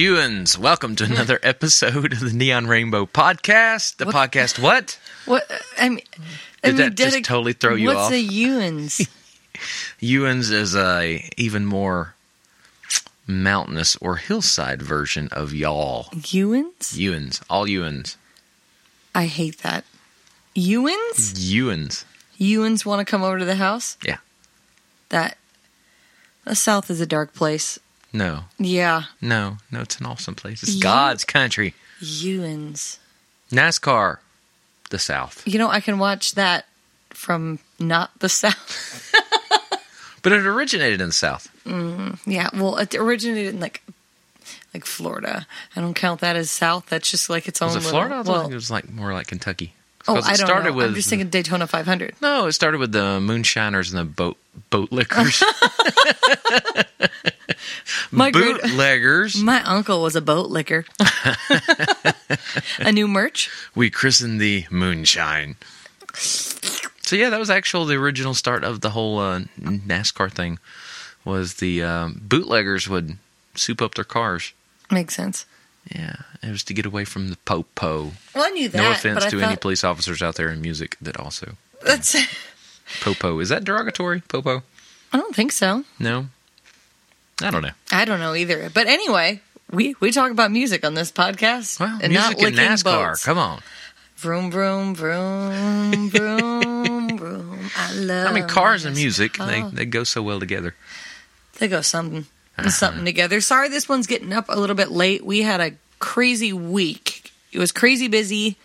Jewins. Welcome to another episode of the Neon Rainbow Podcast. The podcast what? What? Did that just totally throw you off? What's a Ewins? Ewins is a even more mountainous or hillside version of y'all. Ewins? Ewins. All Ewins. I hate that. Ewins? Ewins. Ewins want to come over to the house? Yeah. The South is a dark place. No. Yeah. No, it's an awesome place. It's God's country. Ewins. NASCAR. The South. You know, I can watch that from not the South. But it originated in the South. Yeah, well, it originated in like Florida. I don't count that as South. That's just like its own. Was it Florida? I think it was more like Kentucky. I don't know. I'm just thinking Daytona 500. No, it started with the moonshiners and the boat lickers. Bootleggers. My uncle was a boat licker. A new merch. We christened the moonshine. So yeah, that was actually the original start of the whole NASCAR thing. Was the bootleggers would soup up their cars. Makes sense. Yeah, it was to get away from the po-po. Well, I knew that. No offense to any police officers out there in music that also. That's po-po. Is that derogatory? Po-po? I don't think so. No? I don't know. I don't know either. But anyway, we talk about music on this podcast. Well, and music not and NASCAR. Boats. Come on. Vroom, vroom, vroom, vroom, vroom. I mean, cars and music, they go so well together. They go something together. Sorry, this one's getting up a little bit late. We had a crazy week. It was crazy busy.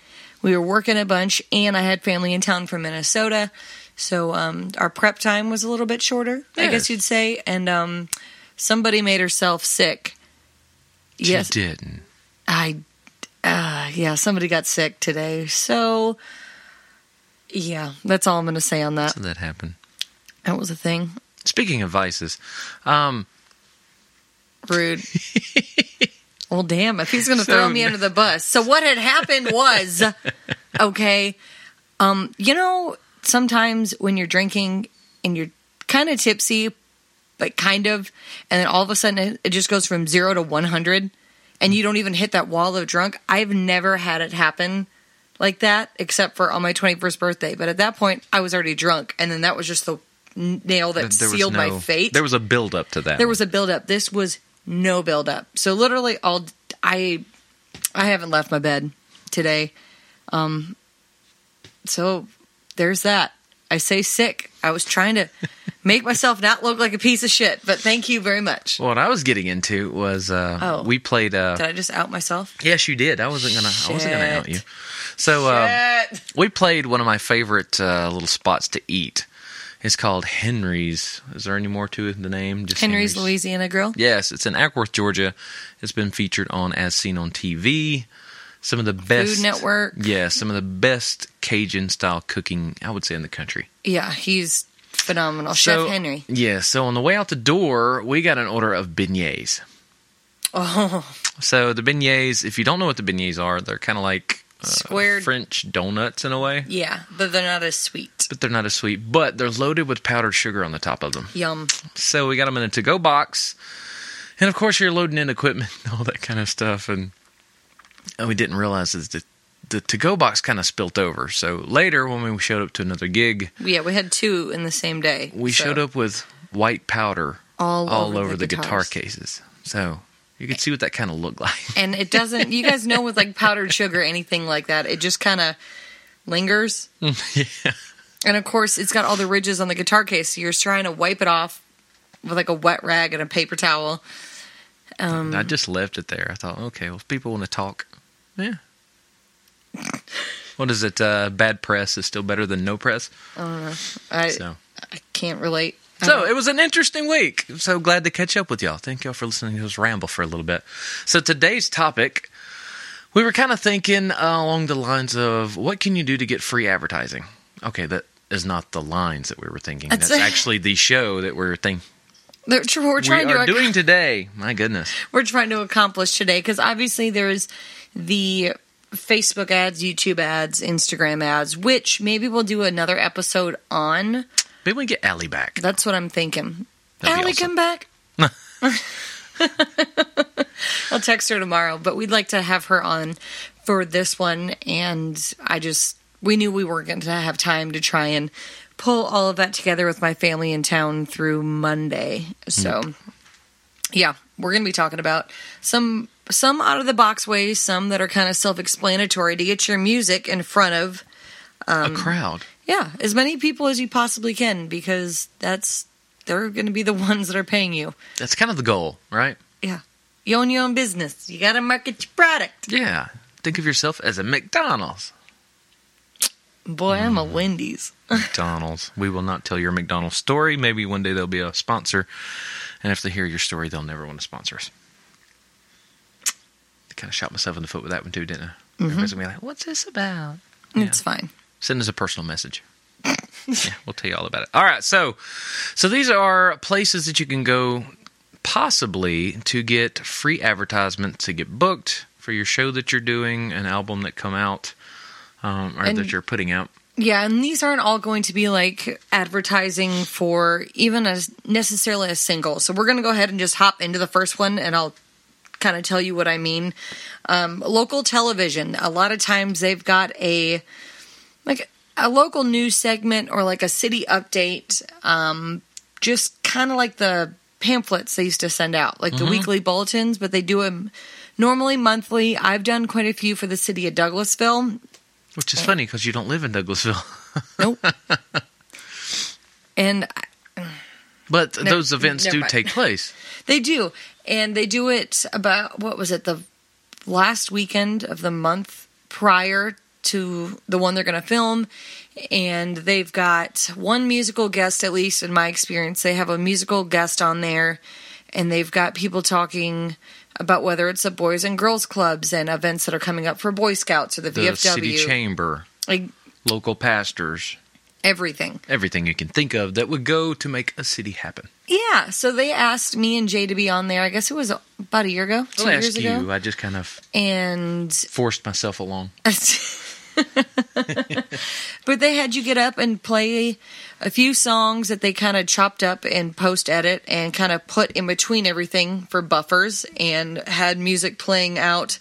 We were working a bunch, and I had family in town from Minnesota, so our prep time was a little bit shorter, yes. I guess you'd say. And somebody made herself sick. Yes, she didn't. Somebody got sick today. So yeah, that's all I'm going to say on that. So that happened. That was a thing. Speaking of vices, rude. Well, damn, if he's going to throw me under the bus. So what had happened was, okay, you know, sometimes when you're drinking and you're kind of tipsy, but kind of, and then all of a sudden it just goes from 0 to 100, and you don't even hit that wall of drunk. I've never had it happen like that, except for on my 21st birthday. But at that point, I was already drunk, and then that was just the nail that sealed my fate. There was a build-up to that. There was a build-up. This was no build-up. So literally, I haven't left my bed today. So there's that. I say sick. I was trying to make myself not look like a piece of shit, but thank you very much. Well, what I was getting into was we played. Did I just out myself? Yes, you did. I wasn't gonna out you. So we played one of my favorite little spots to eat. It's called Henry's. Is there any more to the name? Just Henry's Louisiana Grill? Yes. It's in Ackworth, Georgia. It's been featured on As Seen on TV. Some of the best. Food Network. Yeah, some of the best Cajun-style cooking, I would say, in the country. Yeah, he's phenomenal. Chef Henry. Yeah, so on the way out the door, we got an order of beignets. Oh. So the beignets, if you don't know what the beignets are, they're kind of like squared French donuts in a way. Yeah, but they're not as sweet. But they're loaded with powdered sugar on the top of them. Yum. So we got them in a to-go box. And, of course, you're loading in equipment and all that kind of stuff. And we didn't realize that the to-go box kind of spilt over. So later when we showed up to another gig. Yeah, we had two in the same day. We showed up with white powder all over the guitar cases. So you can see what that kind of looked like. And it doesn't, you guys know with like powdered sugar, anything like that, it just kind of lingers. Yeah. And of course, it's got all the ridges on the guitar case. So you're trying to wipe it off with like a wet rag and a paper towel. I just left it there. I thought, okay, well, if people want to talk, yeah. What is it? Bad press is still better than no press? I don't know. I can't relate. So, it was an interesting week. I'm so glad to catch up with y'all. Thank y'all for listening to us ramble for a little bit. So, today's topic, we were kind of thinking along the lines of, what can you do to get free advertising? Okay, that is not the lines that we were thinking. That's actually the show that we're thinking. We're doing today. My goodness. We're trying to accomplish today, because obviously there is the Facebook ads, YouTube ads, Instagram ads, which maybe we'll do another episode on. Maybe we can get Allie back. That's what I'm thinking. That'd Allie, awesome. Come back. I'll text her tomorrow, but we'd like to have her on for this one. And we knew we weren't going to have time to try and pull all of that together with my family in town through Monday. So yeah, we're going to be talking about some out of the box ways, some that are kind of self-explanatory to get your music in front of a crowd. Yeah. As many people as you possibly can, because they're going to be the ones that are paying you. That's kind of the goal, right? Yeah. You own your own business. You got to market your product. Yeah. Think of yourself as a McDonald's. Boy, I'm a Wendy's. McDonald's. We will not tell your McDonald's story. Maybe one day they'll be a sponsor. And if they hear your story, they'll never want to sponsor us. I kind of shot myself in the foot with that one too, didn't I? Mm-hmm. Everybody's going to be like, what's this about? Yeah. It's fine. Send us a personal message. Yeah, we'll tell you all about it. All right. So these are places that you can go possibly to get free advertisements, to get booked for your show that you're doing, an album that come out. That you're putting out. Yeah, and these aren't all going to be like advertising for even necessarily a single. So we're going to go ahead and just hop into the first one, and I'll kind of tell you what I mean. Local television. A lot of times they've got a local news segment or like a city update. Just kind of like the pamphlets they used to send out, like the weekly bulletins, but they do them normally monthly. I've done quite a few for the city of Douglasville. Which is funny because you don't live in Douglasville. Nope. Those events do take place. They do. And they do it about, the last weekend of the month prior to the one they're going to film. And they've got one musical guest, at least in my experience. They have a musical guest on there. And they've got people talking about whether it's the Boys and Girls Clubs and events that are coming up for Boy Scouts or the VFW. City Chamber, local pastors. Everything. Everything you can think of that would go to make a city happen. Yeah, so they asked me and Jay to be on there. I guess it was about a year ago, 2 years ago. I just kind of forced myself along. But they had you get up and play a few songs that they kind of chopped up and post-edit and kind of put in between everything for buffers, and had music playing out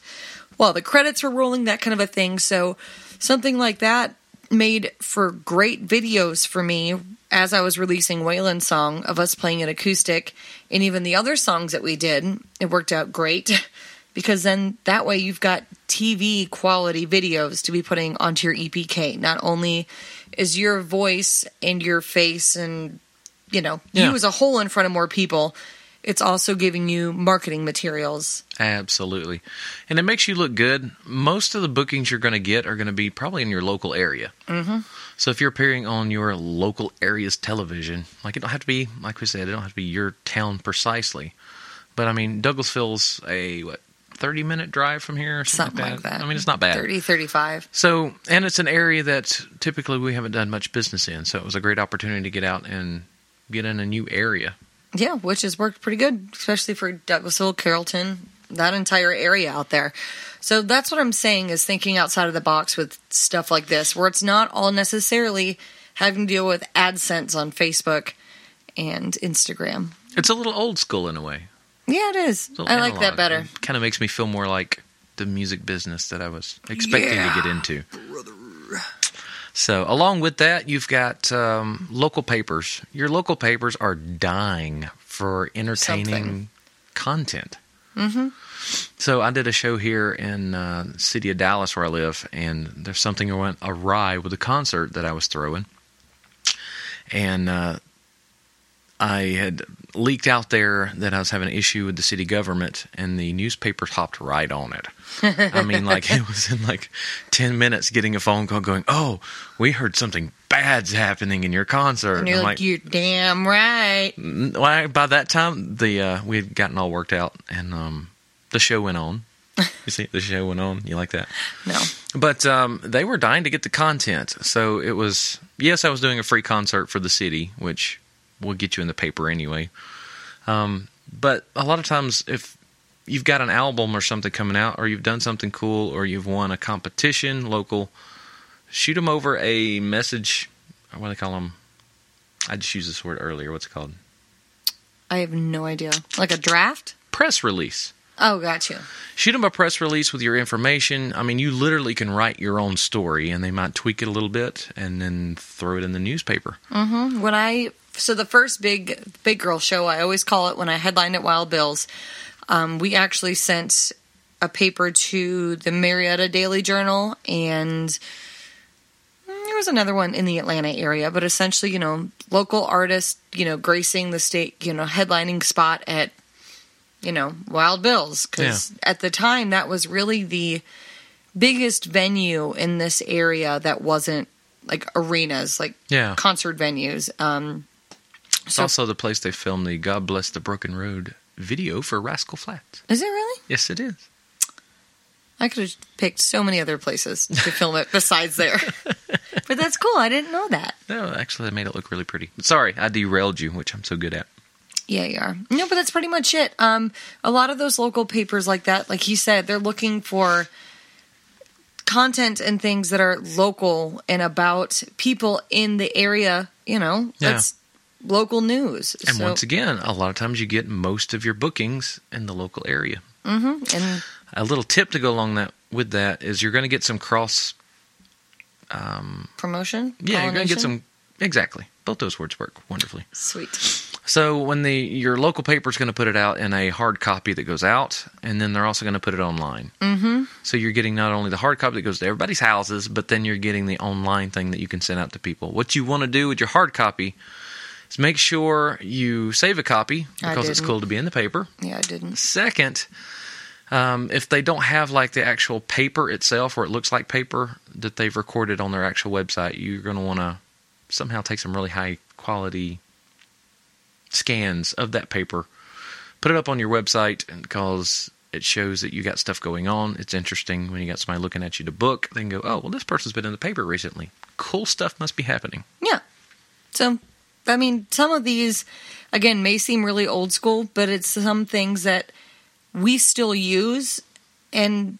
while the credits were rolling, that kind of a thing. So something like that made for great videos for me as I was releasing Waylon's song, of us playing an acoustic, and even the other songs that we did. It worked out great. Because then that way you've got TV quality videos to be putting onto your EPK. Not only is your voice and your face and, you as a whole in front of more people, it's also giving you marketing materials. Absolutely. And it makes you look good. Most of the bookings you're going to get are going to be probably in your local area. Mm-hmm. So if you're appearing on your local area's television, like it don't have to be, like we said, it don't have to be your town precisely. But I mean, Douglasville's 30-minute drive from here or something like that. I mean, it's not bad. 30, 35. So, and it's an area that typically we haven't done much business in, so it was a great opportunity to get out and get in a new area. Yeah, which has worked pretty good, especially for Douglasville, Carrollton, that entire area out there. So that's what I'm saying, is thinking outside of the box with stuff like this, where it's not all necessarily having to deal with AdSense on Facebook and Instagram. It's a little old school in a way. Yeah, it is. I like that better. It kind of makes me feel more like the music business that I was expecting to get into. Brother. So, along with that, you've got local papers. Your local papers are dying for entertaining content. Mm-hmm. So, I did a show here in the city of Dallas where I live, and there's something that went awry with a concert that I was throwing. And I had leaked out there that I was having an issue with the city government, and the newspapers hopped right on it. I mean, it was in 10 minutes getting a phone call going, "Oh, we heard something bad's happening in your concert." And I'm like, "You're damn right." By that time, we had gotten all worked out, and the show went on. You see, the show went on. You like that? No. But they were dying to get the content. So it was, yes, I was doing a free concert for the city, which we'll get you in the paper anyway. But a lot of times, if you've got an album or something coming out, or you've done something cool, or you've won a competition local, shoot them over a message. What do they call them? I just used this word earlier. What's it called? I have no idea. Like a draft? Press release. Oh, got you. Shoot them a press release with your information. I mean, you literally can write your own story, and they might tweak it a little bit and then throw it in the newspaper. Mm-hmm. So the first big girl show, I always call it, when I headlined at Wild Bills, we actually sent a paper to the Marietta Daily Journal, and there was another one in the Atlanta area, but essentially, you know, local artists, you know, gracing the state, you know, headlining spot at, you know, Wild Bills, because at the time that was really the biggest venue in this area that wasn't like arenas, like concert venues. It's also the place they filmed the God Bless the Broken Road video for Rascal Flatts. Is it really? Yes, it is. I could have picked so many other places to film it besides there. But that's cool. I didn't know that. No, actually, I made it look really pretty. Sorry, I derailed you, which I'm so good at. Yeah, you are. No, but that's pretty much it. A lot of those local papers like that, like he said, they're looking for content and things that are local and about people in the area, you know. That's local news. And once again, a lot of times you get most of your bookings in the local area. Mm-hmm. And a little tip to go along with that is you're going to get some cross... promotion? Yeah, you're going to get some... Exactly. Both those words work wonderfully. Sweet. So when your local paper's going to put it out in a hard copy that goes out, and then they're also going to put it online. Mm-hmm. So you're getting not only the hard copy that goes to everybody's houses, but then you're getting the online thing that you can send out to people. What you want to do with your hard copy is make sure you save a copy, because it's cool to be in the paper. Yeah, I didn't. Second, if they don't have like the actual paper itself, or it looks like paper that they've recorded on their actual website, you're going to want to somehow take some really high quality scans of that paper, put it up on your website, and because it shows that you got stuff going on. It's interesting when you got somebody looking at you to book, they can go, oh, well, this person's been in the paper recently. Cool stuff must be happening. Yeah. So, I mean, some of these, again, may seem really old school, but it's some things that we still use, and,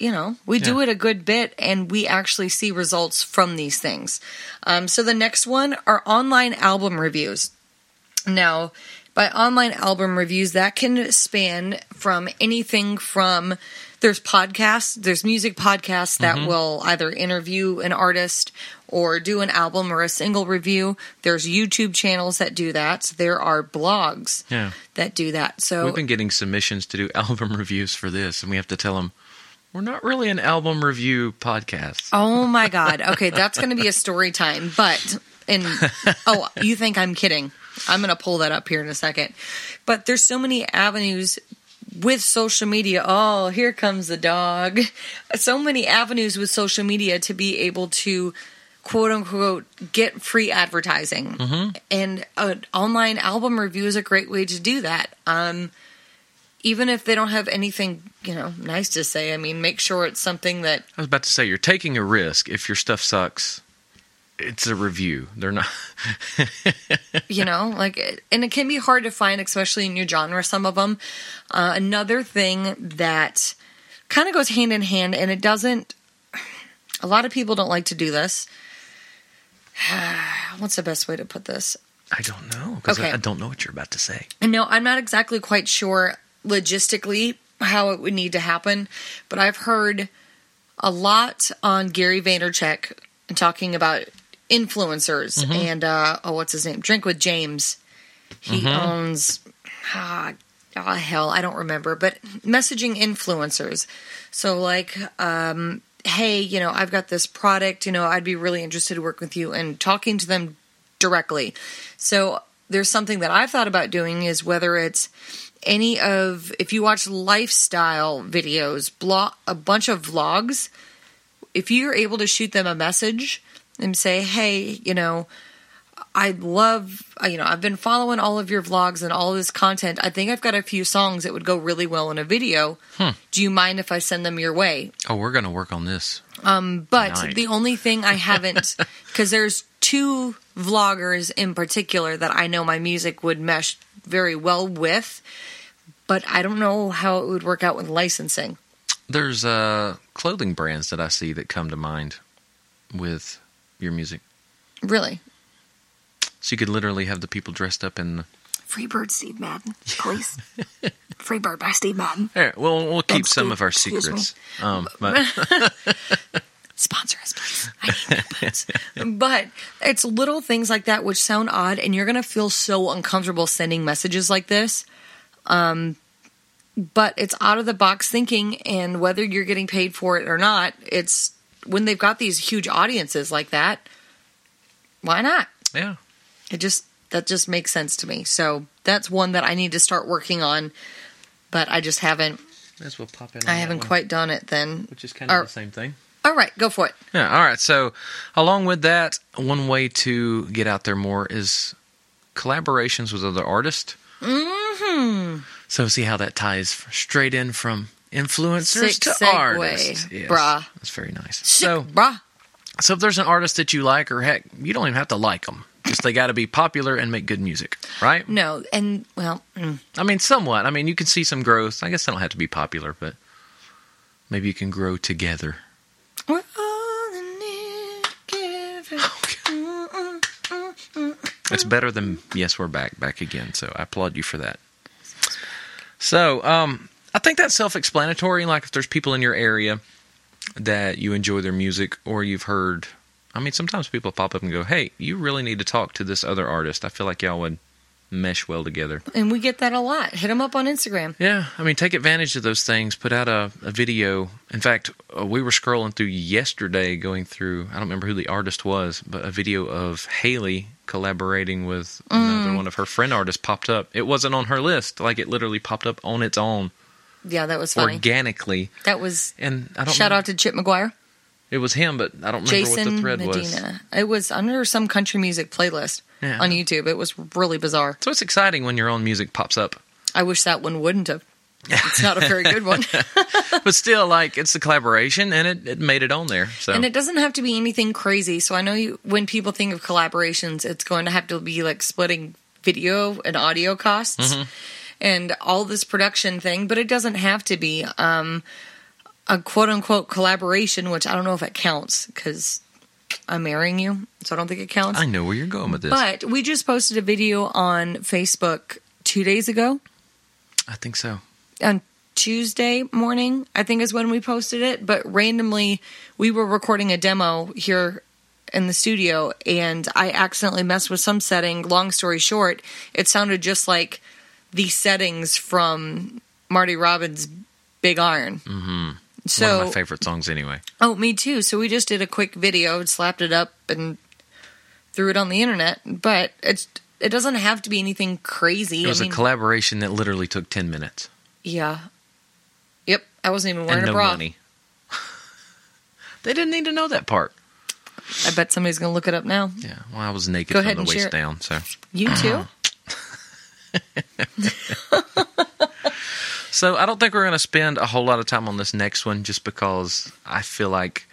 you know, we do it a good bit, and we actually see results from these things. So the next one are online album reviews. Now, by online album reviews, that can span from anything from, there's podcasts, there's music podcasts that will either interview an artist or do an album or a single review. There's YouTube channels that do that. There are blogs that do that. So we've been getting submissions to do album reviews for this, and we have to tell them, we're not really an album review podcast. Oh, my God. Okay, that's going to be a story time, but... oh, you think I'm kidding. I'm going to pull that up here in a second. But there's so many avenues with social media. Oh, here comes the dog. So many avenues with social media to be able to, quote unquote, get free advertising. Mm-hmm. And an online album review is a great way to do that. Even if they don't have anything, you know, nice to say, I mean, make sure it's something that... I was about to say, you're taking a risk if your stuff sucks. It's a review. They're not, you know, like, and it can be hard to find, especially in your genre, some of them. Another thing that kind of goes hand in hand, and it doesn't, a lot of people don't like to do this. What's the best way to put this? I don't know, because I don't know what you're about to say. No, I'm not exactly quite sure logistically how it would need to happen, but I've heard a lot on Gary Vaynerchuk talking about influencers and what's his name? Drink with James. He owns hell, I don't remember, but messaging influencers. So like, hey, you know, I've got this product, you know, I'd be really interested to work with you, and talking to them directly. So there's something that I've thought about doing is whether it's if you watch lifestyle videos, a bunch of vlogs, if you're able to shoot them a message and say, hey, you know, I've been following all of your vlogs and all this content. I think I've got a few songs that would go really well in a video. Do you mind if I send them your way? Oh, we're going to work on this. But tonight. The only thing I haven't, because there's two vloggers in particular that I know my music would mesh very well with, but I don't know how it would work out with licensing. There's clothing brands that I see that come to mind with your music. Really? So you could literally have the people dressed up in Free Bird, Steve Madden, please. Free Bird by Steve Madden. All right, well, we'll keep Thanks, some Steve. Of our secrets. But sponsor us, please. I hate that. But it's little things like that which sound odd, and you're going to feel so uncomfortable sending messages like this. But it's out-of-the-box thinking, and whether you're getting paid for it or not, it's when they've got these huge audiences like that, why not? Yeah. That just makes sense to me. So that's one that I need to start working on, but I just haven't. That's what pop in. I haven't quite done it then. Which is kind of the same thing. All right, go for it. Yeah. All right. So along with that, one way to get out there more is collaborations with other artists. Mm-hmm. So see how that ties straight in from influencers to artists. Yes, brah. That's very nice. So if there's an artist that you like, or heck, you don't even have to like them. Just they got to be popular and make good music, right? No, and, well... I mean, somewhat. I mean, you can see some growth. I guess they don't have to be popular, but maybe you can grow together. We're all in it together. It's better than, yes, we're back again, so I applaud you for that. So, I think that's self-explanatory. Like, if there's people in your area that you enjoy their music, or you've heard... I mean, sometimes people pop up and go, hey, you really need to talk to this other artist. I feel like y'all would mesh well together. And we get that a lot. Hit them up on Instagram. Yeah. I mean, take advantage of those things. Put out a video. In fact, we were scrolling through yesterday I don't remember who the artist was, but a video of Haley collaborating with another one of her friend artists popped up. It wasn't on her list. Like, it literally popped up on its own. Yeah, that was funny. Organically. That was... And I don't shout out to Chip McGuire. It was him, but I don't remember what the thread was. Jason Medina. It was under some country music playlist on YouTube. It was really bizarre. So it's exciting when your own music pops up. I wish that one wouldn't have. It's not a very good one. But still, like, it's a collaboration, and it made it on there. So. And it doesn't have to be anything crazy. So I know when people think of collaborations, it's going to have to be, like, splitting video and audio costs and all this production thing. But it doesn't have to be... a quote-unquote collaboration, which I don't know if it counts because I'm marrying you, so I don't think it counts. I know where you're going with this. But we just posted a video on Facebook 2 days ago. I think so. On Tuesday morning, I think is when we posted it. But randomly, we were recording a demo here in the studio, and I accidentally messed with some setting. Long story short, it sounded just like the settings from Marty Robbins' Big Iron. Mm-hmm. So, one of my favorite songs anyway. Oh, me too. So we just did a quick video and slapped it up and threw it on the internet. But it doesn't have to be anything crazy. It was a collaboration that literally took 10 minutes. Yeah. Yep. I wasn't even wearing a bra. And no money. They didn't need to know that part. I bet somebody's going to look it up now. Yeah. Well, I was naked from the waist down. So you too? So I don't think we're going to spend a whole lot of time on this next one just because I feel like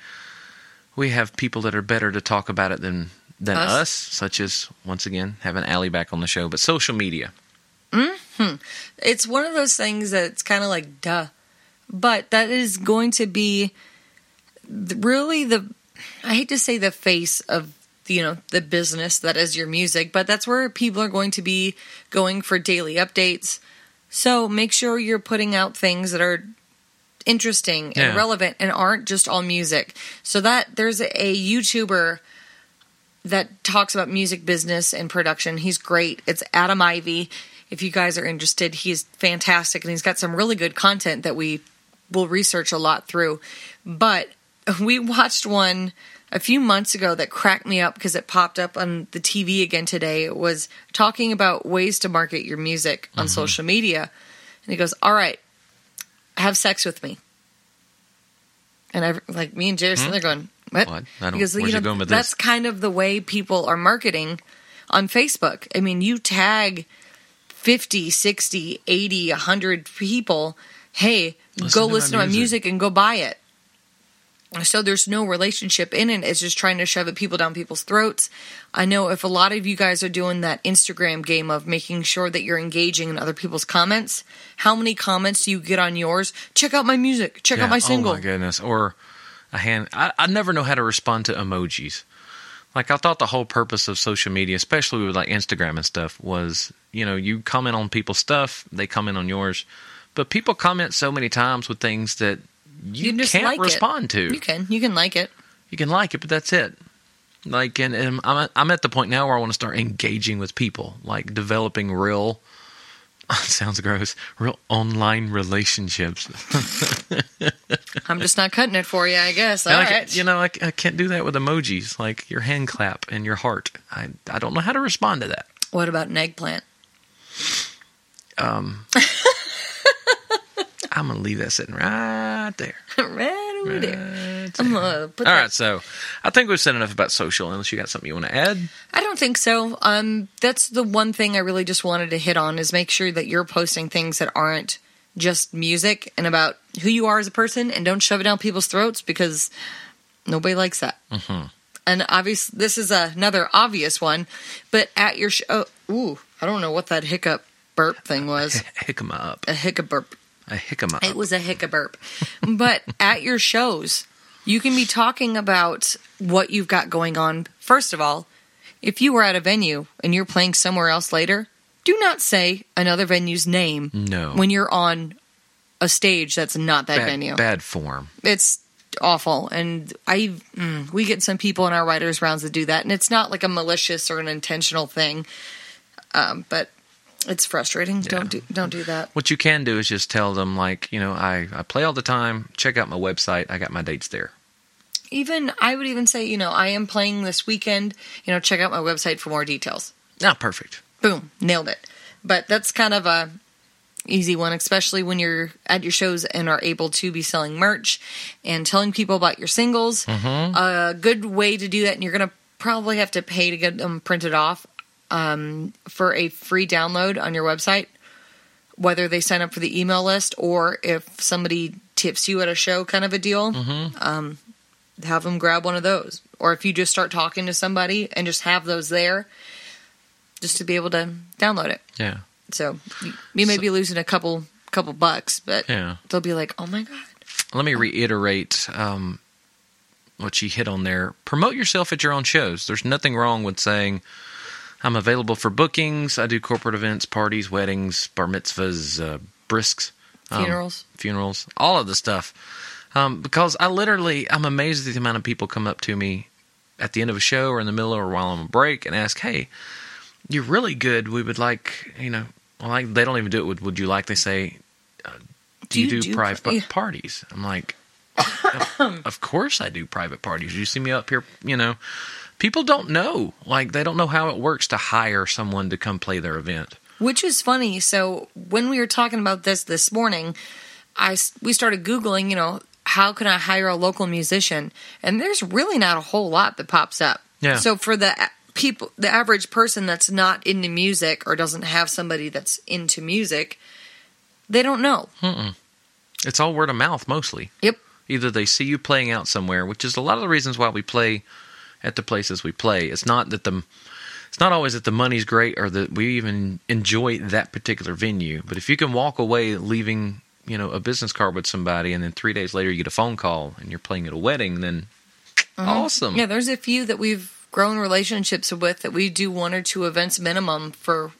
we have people that are better to talk about it than us, such as, once again, having Allie back on the show, but social media. Mm-hmm. It's one of those things that's kind of like, duh. But that is going to be really I hate to say the face of, the business that is your music, but that's where people are going to be going for daily updates. So make sure you're putting out things that are interesting and relevant and aren't just all music. So that there's a YouTuber that talks about music business and production. He's great. It's Adam Ivey. If you guys are interested, he's fantastic. And he's got some really good content that we will research a lot through. But we watched one a few months ago that cracked me up because it popped up on the TV again today. It was talking about ways to market your music on social media. And he goes, all right, have sex with me. And me and Jason, they're going, what? He goes, going with that's this? Kind of the way people are marketing on Facebook. I mean, you tag 50, 60, 80, 100 people. Hey, go listen to my music and go buy it. So there's no relationship in it. It's just trying to shove it people down people's throats. I know if a lot of you guys are doing that Instagram game of making sure that you're engaging in other people's comments, how many comments do you get on yours? Check out my music. Check out my single. Oh, my goodness. Or I never know how to respond to emojis. Like, I thought the whole purpose of social media, especially with like Instagram and stuff, was, you know, you comment on people's stuff, they comment on yours. But people comment so many times with things that you just can't like respond to. You can like it. You can like it, but that's it. Like, and I'm at the point now where I want to start engaging with people, like developing real, sounds gross, real online relationships. I'm just not cutting it for you, I guess. All right. You know, I can't do that with emojis, like your hand clap and your heart. I don't know how to respond to that. What about an eggplant? I'm going to leave that sitting right there. Right over there. I'm gonna put All right, so I think we've said enough about social, unless you got something you want to add. I don't think so. That's the one thing I really just wanted to hit on, is make sure that you're posting things that aren't just music and about who you are as a person, and don't shove it down people's throats, because nobody likes that. Mm-hmm. And obviously, this is another obvious one, but at your show... Ooh, I don't know what that hiccup burp thing was. A hiccup burp. A hiccup. It was a hiccup burp. But at your shows, you can be talking about what you've got going on. First of all, if you were at a venue and you're playing somewhere else later, do not say another venue's name when you're on a stage that's not that venue. Bad form. It's awful. And we get some people in our writers' rounds that do that, and it's not like a malicious or an intentional thing, but... it's frustrating. Yeah. Don't do that. What you can do is just tell them, like, you know, I play all the time. Check out my website. I got my dates there. I would even say, you know, I am playing this weekend. You know, check out my website for more details. Ah, perfect. Boom. Nailed it. But that's kind of a easy one, especially when you're at your shows and are able to be selling merch and telling people about your singles. Mm-hmm. A good way to do that, and you're going to probably have to pay to get them printed off, for a free download on your website, whether they sign up for the email list or if somebody tips you at a show kind of a deal, mm-hmm. Have them grab one of those. Or if you just start talking to somebody and just have those there just to be able to download it. Yeah. So you may be losing a couple bucks, but they'll be like, oh my God. Let me reiterate, what she hit on there. Promote yourself at your own shows. There's nothing wrong with saying, I'm available for bookings. I do corporate events, parties, weddings, bar mitzvahs, brisks. Funerals. All of the stuff. Because I'm amazed at the amount of people come up to me at the end of a show or in the middle or while I'm on break and ask, hey, you're really good. We would like, you know, they don't even do it with would you like. They say, do you do private parties? I'm like, of course I do private parties. You see me up here, you know. People don't know. Like, they don't know how it works to hire someone to come play their event. Which is funny. So when we were talking about this morning, we started Googling, you know, how can I hire a local musician? And there's really not a whole lot that pops up. Yeah. So for the average person that's not into music or doesn't have somebody that's into music, they don't know. Mm-mm. It's all word of mouth mostly. Yep. Either they see you playing out somewhere, which is a lot of the reasons why we play at the places we play. It's not always that the money's great or that we even enjoy that particular venue. But if you can walk away leaving, you know, a business card with somebody, and then 3 days later you get a phone call and you're playing at a wedding, then awesome. Yeah, there's a few that we've grown relationships with that we do 1 or 2 events minimum for,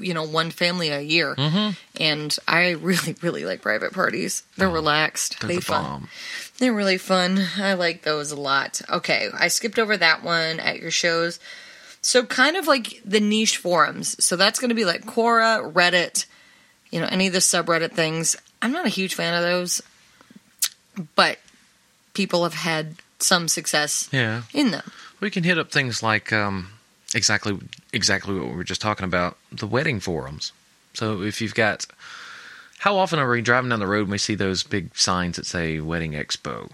you know, one family a year. Mm-hmm. And I really, really like private parties. They're relaxed. They're fun. Bomb. They're really fun. I like those a lot. Okay, I skipped over that one at your shows. So kind of like the niche forums. So that's going to be like Quora, Reddit, you know, any of the subreddit things. I'm not a huge fan of those, but people have had some success in them. We can hit up things like exactly what we were just talking about, the wedding forums. So if you've got... How often are we driving down the road and we see those big signs that say Wedding Expo?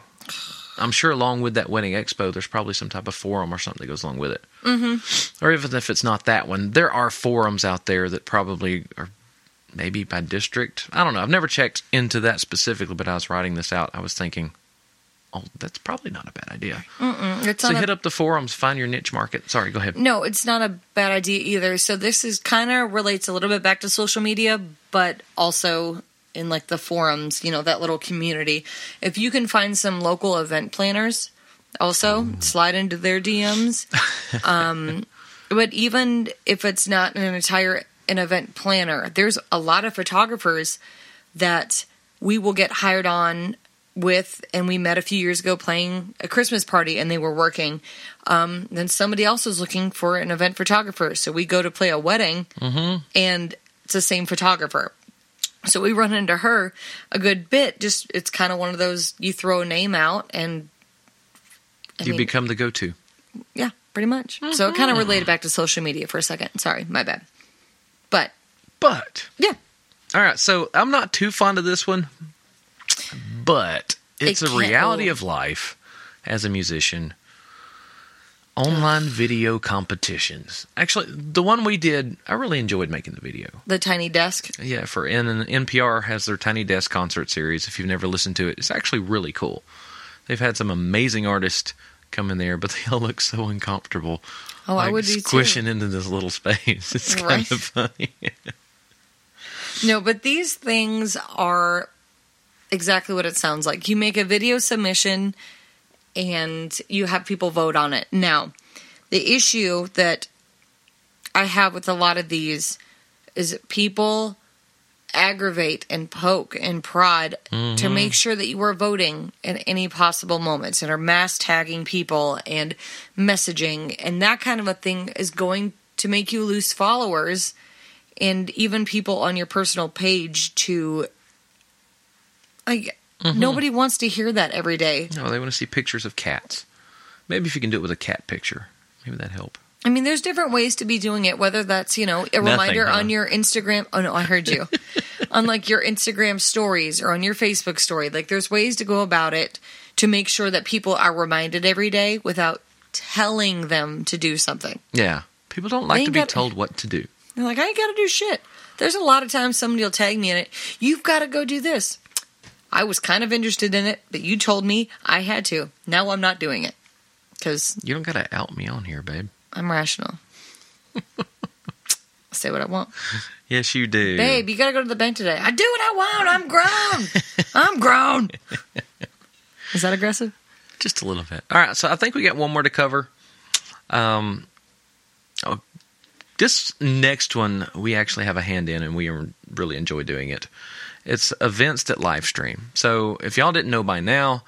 I'm sure along with that Wedding Expo, there's probably some type of forum or something that goes along with it. Mm-hmm. Or even if it's not that one, there are forums out there that probably are maybe by district. I don't know. I've never checked into that specifically, but I was writing this out. I was thinking, oh, that's probably not a bad idea. So hit up the forums, find your niche market. Sorry, go ahead. No, it's not a bad idea either. So this is kind of relates a little bit back to social media, but also in like the forums, you know, that little community. If you can find some local event planners also slide into their DMs. But even if it's not an event planner, there's a lot of photographers that we will get hired on with, and we met a few years ago playing a Christmas party, and they were working. Then somebody else was looking for an event photographer, so we go to play a wedding, and it's the same photographer. So we run into her a good bit. Just it's kind of one of those, you throw a name out, and I mean, become the go-to. Yeah, pretty much. Mm-hmm. So it kind of related back to social media for a second. Sorry, my bad. But yeah. All right, so I'm not too fond of this one. But it's a reality of life as a musician. Online video competitions. Actually, the one we did, I really enjoyed making the video. The Tiny Desk? Yeah, and NPR has their Tiny Desk concert series. If you've never listened to it, it's actually really cool. They've had some amazing artists come in there, but they all look so uncomfortable. Oh, like I would be squishing into this little space. It's kind of funny. No, but these things are exactly what it sounds like. You make a video submission and you have people vote on it. Now, the issue that I have with a lot of these is that people aggravate and poke and prod to make sure that you are voting in any possible moments, and are mass tagging people and messaging, and that kind of a thing is going to make you lose followers and even people on your personal page to... Nobody wants to hear that every day. No, they want to see pictures of cats. Maybe if you can do it with a cat picture, maybe that'd help. I mean, there's different ways to be doing it, whether that's, a reminder on your Instagram. Oh, no, I heard you. On, your Instagram stories or on your Facebook story. There's ways to go about it to make sure that people are reminded every day without telling them to do something. Yeah. People don't like to be told what to do. They're like, I ain't got to do shit. There's a lot of times somebody will tag me in it. You've got to go do this. I was kind of interested in it, but you told me I had to. Now I'm not doing it. Cause you don't got to out me on here, babe. I'm rational. I say what I want. Yes, you do. Babe, you got to go to the bank today. I do what I want. I'm grown. I'm grown. Is that aggressive? Just a little bit. All right, so I think we got one more to cover. This next one, we actually have a hand in, and we really enjoy doing it. It's events that live stream. So if y'all didn't know by now,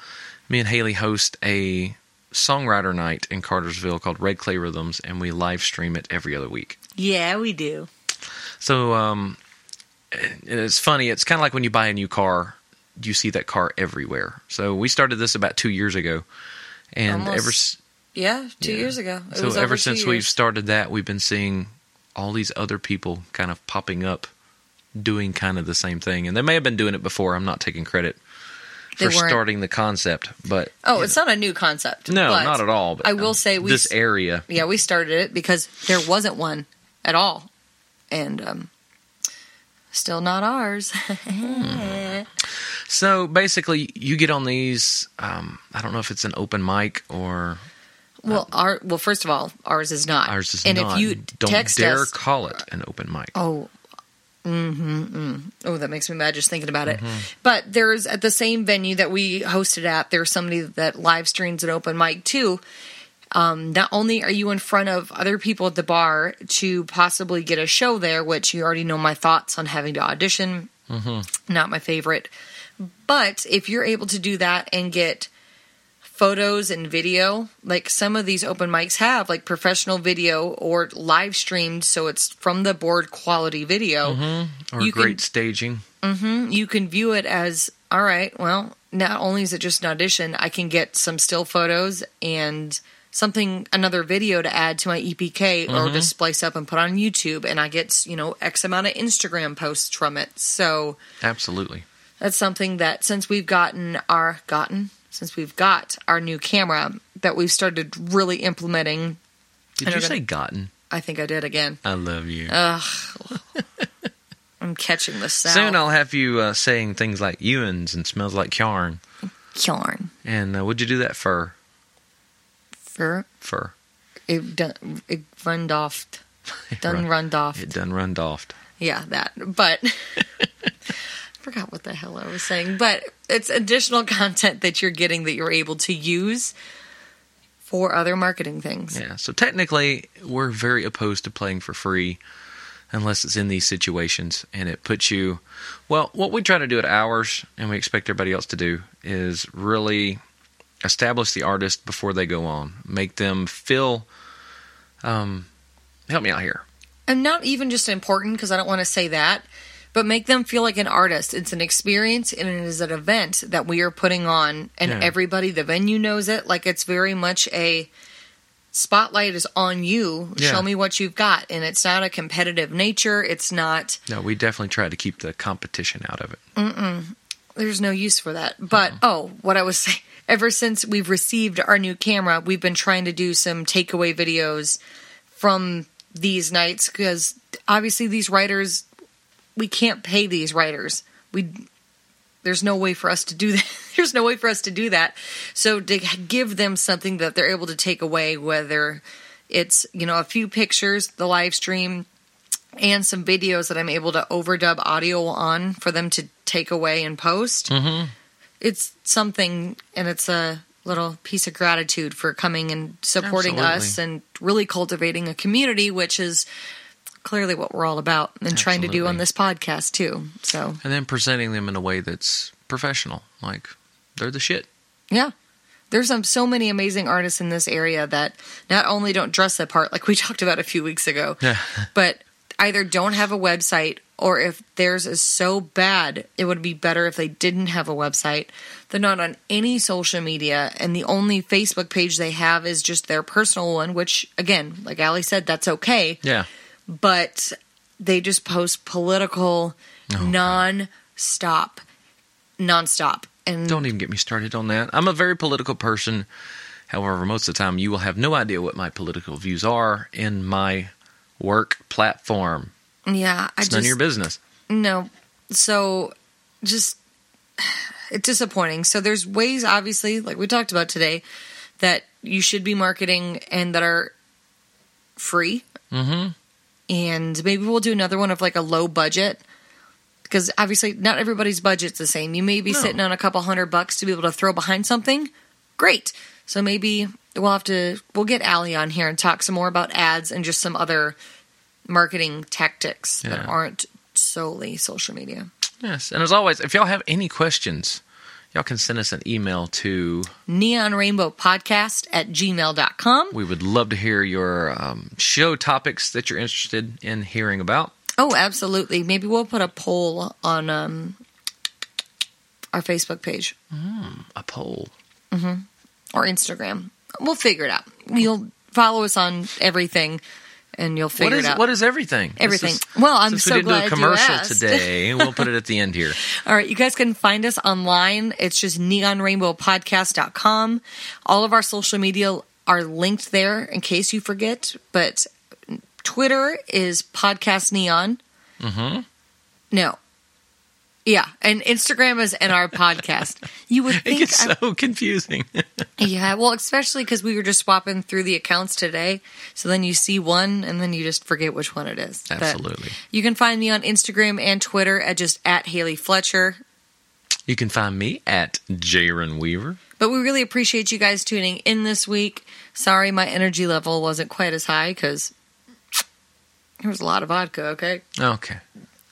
me and Haley host a songwriter night in Cartersville called Red Clay Rhythms, and we live stream it every other week. Yeah, we do. So it's funny. It's kind of like when you buy a new car, you see that car everywhere. So we started this about 2 years ago. And years ago. So ever since we've started that, we've been seeing all these other people kind of popping up, doing kind of the same thing. And they may have been doing it before. I'm not taking credit for starting the concept, but... Oh, it's not a new concept. No, not at all. But I will say this area... Yeah, we started it because there wasn't one at all. And still not ours. So basically, you get on these... I don't know if it's an open mic or... Well, first of all, ours is not. Ours is not. And if you text us... Don't dare call it an open mic. Oh, Oh, that makes me mad just thinking about it. But there's at the same venue that we hosted at, there's somebody that live streams an open mic too. Not only are you in front of other people at the bar to possibly get a show there, which you already know my thoughts on having to audition. Not my favorite. But if you're able to do that and get photos and video, like some of these open mics have, like professional video or live streamed, so it's from the board quality video. Or great staging. You can view it as, all right, well, not only is it just an audition, I can get some still photos and another video to add to my EPK or to splice up and put on YouTube, and I get, X amount of Instagram posts from it. So... Absolutely. That's something that since we've got our new camera that we've started really implementing. Did you say gotten? I think I did again. I love you. Ugh. I'm catching the sound. Soon I'll have you saying things like Ewan's and smells like yarn. Yarn. And would you do that fur? Fur. It runned off. It done runned off. Yeah, that. But... I forgot what the hell I was saying, but it's additional content that you're getting that you're able to use for other marketing things. Yeah, so technically, we're very opposed to playing for free unless it's in these situations, and it puts you... Well, what we try to do at ours, and we expect everybody else to do, is really establish the artist before they go on. Make them feel... help me out here. And not even just important, because I don't want to say that, but make them feel like an artist. It's an experience, and it is an event that we are putting on, and everybody, the venue knows it. Like, it's very much a... Spotlight is on you. Yeah. Show me what you've got. And it's not a competitive nature. It's not... No, we definitely try to keep the competition out of it. Mm-mm. There's no use for that. But, what I was saying, ever since we've received our new camera, we've been trying to do some takeaway videos from these nights because, obviously, these writers... We can't pay these writers. There's no way for us to do that. There's no way for us to do that. So to give them something that they're able to take away, whether it's, a few pictures, the live stream, and some videos that I'm able to overdub audio on for them to take away and post. Mm-hmm. It's something, and it's a little piece of gratitude for coming and supporting us and really cultivating a community, which is... clearly what we're all about and trying to do on this podcast too. So and then presenting them in a way that's professional, like they're the shit. Yeah. There's so many amazing artists in this area that not only don't dress the part like we talked about a few weeks ago, but either don't have a website or if theirs is so bad, it would be better if they didn't have a website. They're not on any social media and the only Facebook page they have is just their personal one, which again, like Allie said, that's okay. Yeah. But they just post political nonstop. And don't even get me started on that. I'm a very political person. However, most of the time you will have no idea what my political views are in my work platform. Yeah. It's none of your business. No. So just it's disappointing. So there's ways, obviously, like we talked about today, that you should be marketing and that are free. Mm-hmm. And maybe we'll do another one of like a low budget because obviously not everybody's budget's the same. You may be sitting on a couple $100 to be able to throw behind something. Great. So maybe we'll get Allie on here and talk some more about ads and just some other marketing tactics that aren't solely social media. Yes. And as always, if y'all have any questions, y'all can send us an email to neonrainbowpodcast@gmail.com. We would love to hear your show topics that you're interested in hearing about. Oh, absolutely. Maybe we'll put a poll on our Facebook page. A poll. Mm-hmm. Or Instagram. We'll figure it out. You'll follow us on everything. And you'll figure it out. What is everything? Everything. I'm so glad you asked. Since we didn't do a commercial today, we'll put it at the end here. All right. You guys can find us online. It's just neonrainbowpodcast.com. All of our social media are linked there in case you forget. But Twitter is Podcast Neon. Mm-hmm. No. Yeah, and Instagram is NR Podcast. You would think it gets so confusing. Yeah, well, especially because we were just swapping through the accounts today. So then you see one, and then you just forget which one it is. Absolutely. But you can find me on Instagram and Twitter at Haley Fletcher. You can find me at Jaren Weaver. But we really appreciate you guys tuning in this week. Sorry, my energy level wasn't quite as high because there was a lot of vodka. Okay.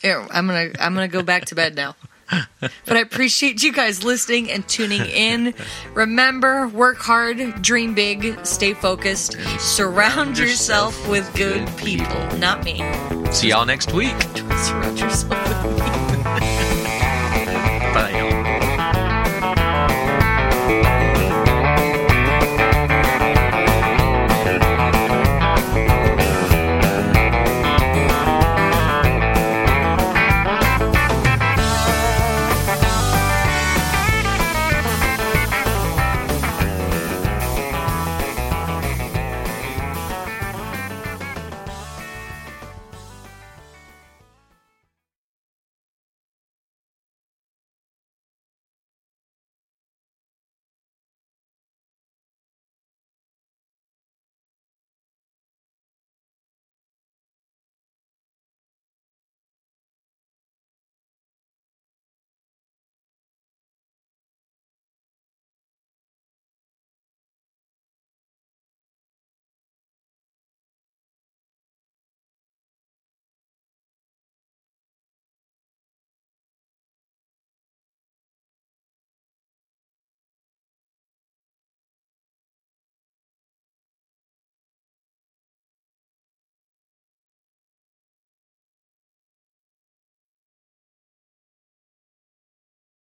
I'm gonna go back to bed now. But I appreciate you guys listening and tuning in. Remember, work hard, dream big, stay focused, and surround yourself with good people. Not me. See y'all next week. Surround yourself with me.